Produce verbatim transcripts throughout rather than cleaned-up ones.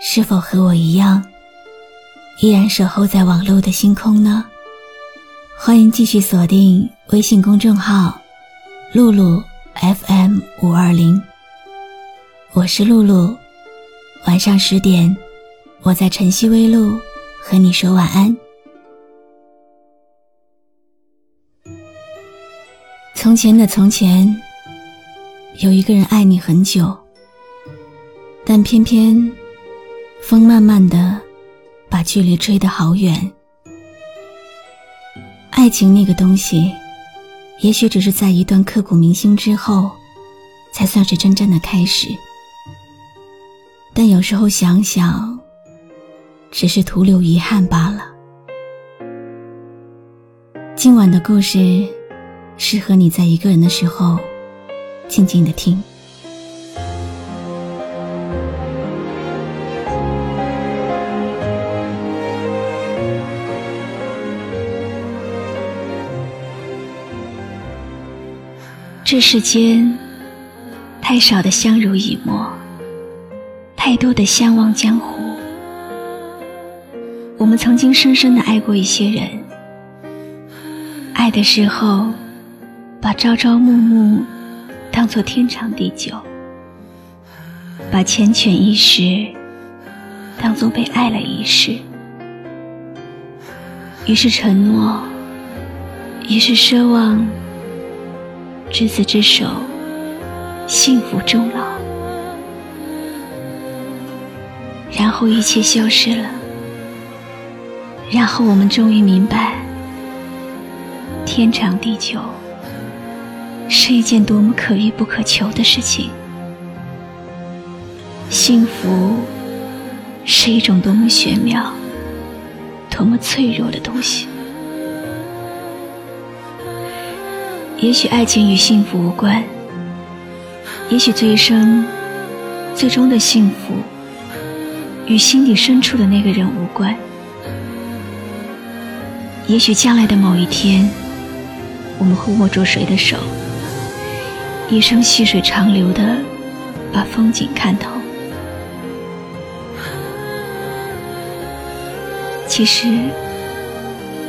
是否和我一样，依然守候在网络的星空呢？欢迎继续锁定微信公众号露露 F M 五二零， 我是露露，晚上十点，我在晨曦微露和你说晚安。从前的从前，有一个人爱你很久，但偏偏风慢慢地把距离吹得好远。爱情那个东西，也许只是在一段刻骨铭心之后，才算是真正的开始。但有时候想想，只是徒留遗憾罢了。今晚的故事，适合你在一个人的时候，静静地听。这世间太少的相濡以沫，太多的相忘江湖。我们曾经深深地爱过一些人，爱的时候把朝朝暮暮当作天长地久，把缱绻一时当作被爱了一世。于是承诺，于是奢望，执子之手，幸福终老。然后一切消失了，然后我们终于明白，天长地久是一件多么可遇不可求的事情，幸福是一种多么玄妙、多么脆弱的东西。也许爱情与幸福无关，也许这一生最终的幸福与心底深处的那个人无关，也许将来的某一天，我们会握住谁的手，一生细水长流地把风景看透。其实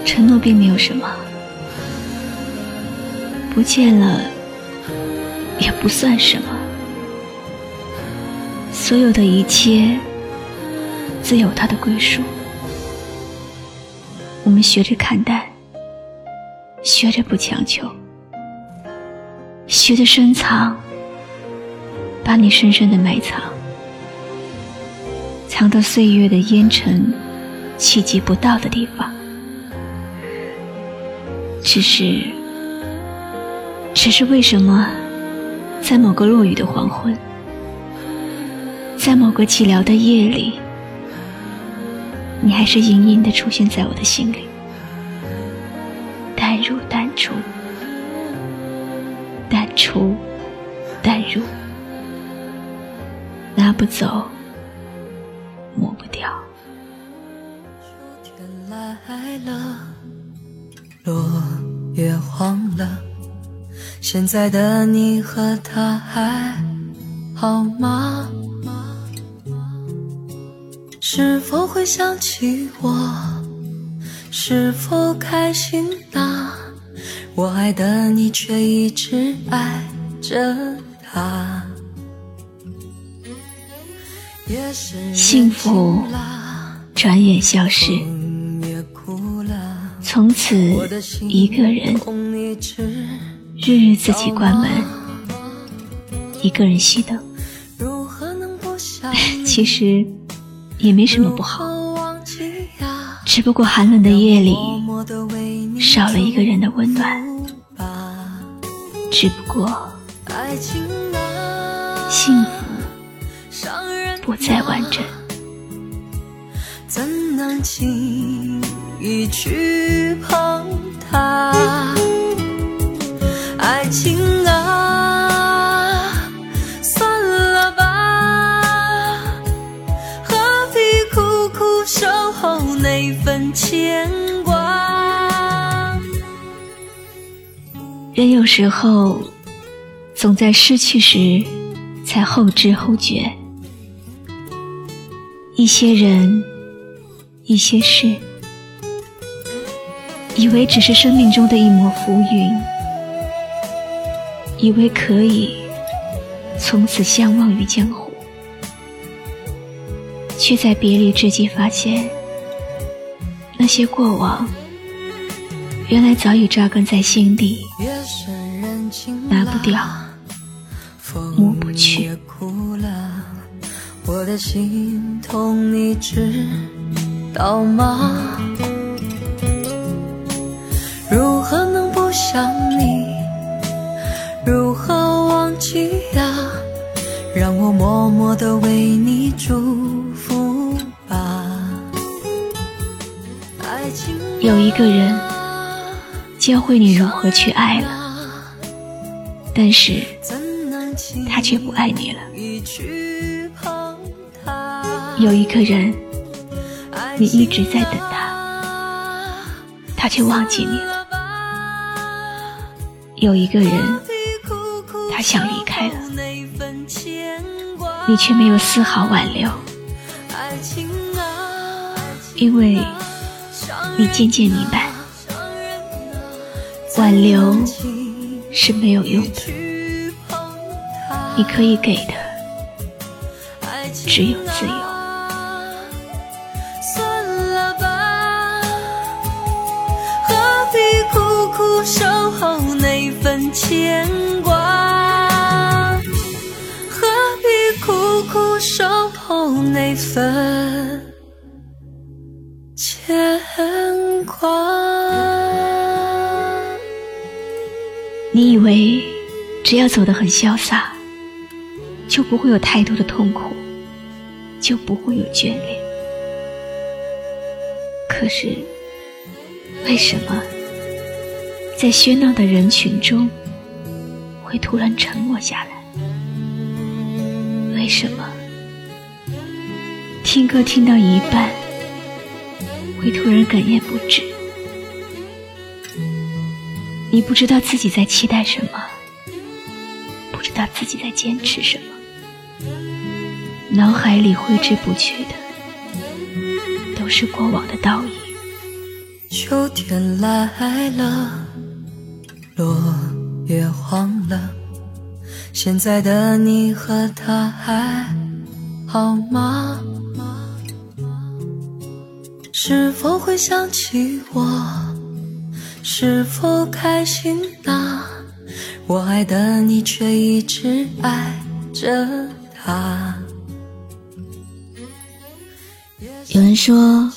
承诺并没有什么，不见了也不算什么，所有的一切自有它的归属。我们学着看淡，学着不强求，学着深藏，把你深深的埋藏，藏到岁月的烟尘企及不到的地方。只是只是为什么在某个落雨的黄昏，在某个寂寥的夜里，你还是隐隐地出现在我的心里，淡入淡出，淡出淡入，拿不走抹不掉。天来了，落叶黄了，现在的你和他还好吗？是否会想起我？是否开心啊？我爱的你却一直爱着他。幸福转眼消失，从此一个人日日自己关门，一个人熄灯。其实也没什么不好，只不过寒冷的夜里少了一个人的温暖，只不过幸福不再完整。能轻易去碰它。爱情啊，算了吧，何必苦苦守候那份牵挂。人有时候总在失去时才后知后觉，一些人一些事，以为只是生命中的一抹浮云，以为可以从此相忘于江湖，却在别离之际发现，那些过往原来早已扎根在心底，拿不掉抹不去。我的心痛你知道吗？如何能不想你，如何忘记呀？让我默默地为你祝福吧。有一个人教会你如何去爱了，但是他却不爱你了。有一个人你一直在等他，他却忘记你了。有一个人他想离开了，你却没有丝毫挽留，因为你渐渐明白，挽留是没有用的，你可以给的只有自由。算了吧，何必苦苦守候那份牵挂，何必苦苦守候那份牵挂。你以为只要走得很潇洒，就不会有太多的痛苦，就不会有眷恋。可是，为什么在喧闹的人群中会突然沉默下来？为什么听歌听到一半会突然哽咽不止？你不知道自己在期待什么，不知道自己在坚持什么，脑海里挥之不去的都是过往的倒影。秋天来了，落叶黄了，现在的你和他还好吗？是否会想起我？是否开心啊？我爱的你却一直爱着他。有人说，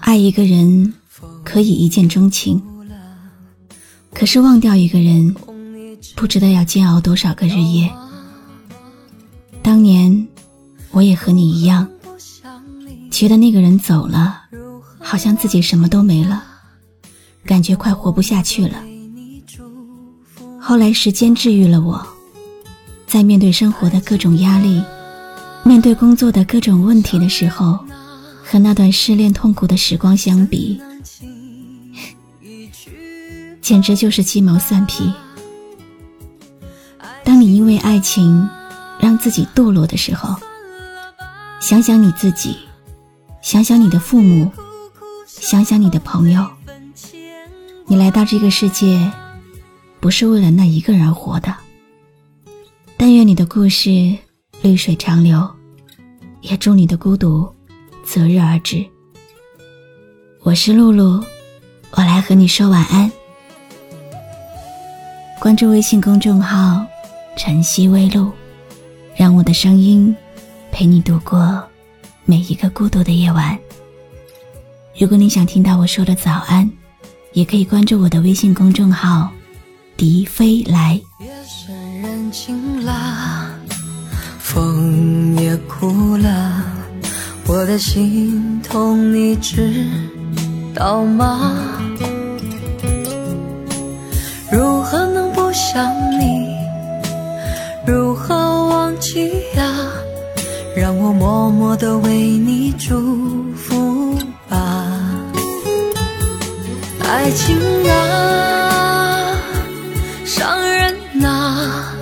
爱一个人可以一见钟情，可是忘掉一个人，不知道要煎熬多少个日夜。当年我也和你一样，觉得那个人走了，好像自己什么都没了，感觉快活不下去了。后来时间治愈了我，在面对生活的各种压力，面对工作的各种问题的时候，和那段失恋痛苦的时光相比，简直就是鸡毛蒜皮。当你因为爱情让自己堕落的时候，想想你自己，想想你的父母，想想你的朋友，你来到这个世界不是为了那一个人而活的。但愿你的故事绿水长流，也祝你的孤独择日而至。我是露露，我来和你说晚安。关注微信公众号晨曦微露，让我的声音陪你度过每一个孤独的夜晚。如果你想听到我说的早安，也可以关注我的微信公众号笛飞来。夜深人静啦，风也哭了，我的心痛你知道吗？如何能不想你，如何忘记呀？让我默默地为你祝福吧。爱情啊，伤人啊，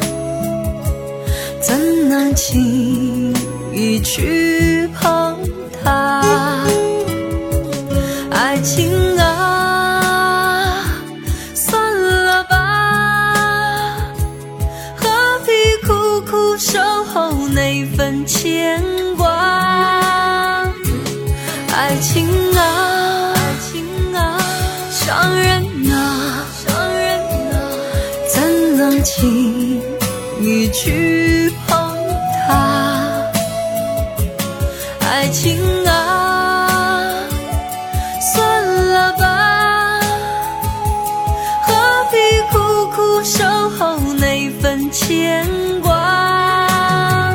怎能轻易去碰它？爱情啊，算了吧，何必苦苦守候那份牵挂？爱情啊，伤人啊，怎能轻易去碰它？爱情啊，算了吧，何必苦苦守候那份牵挂？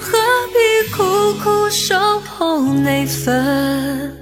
何必苦苦守候那份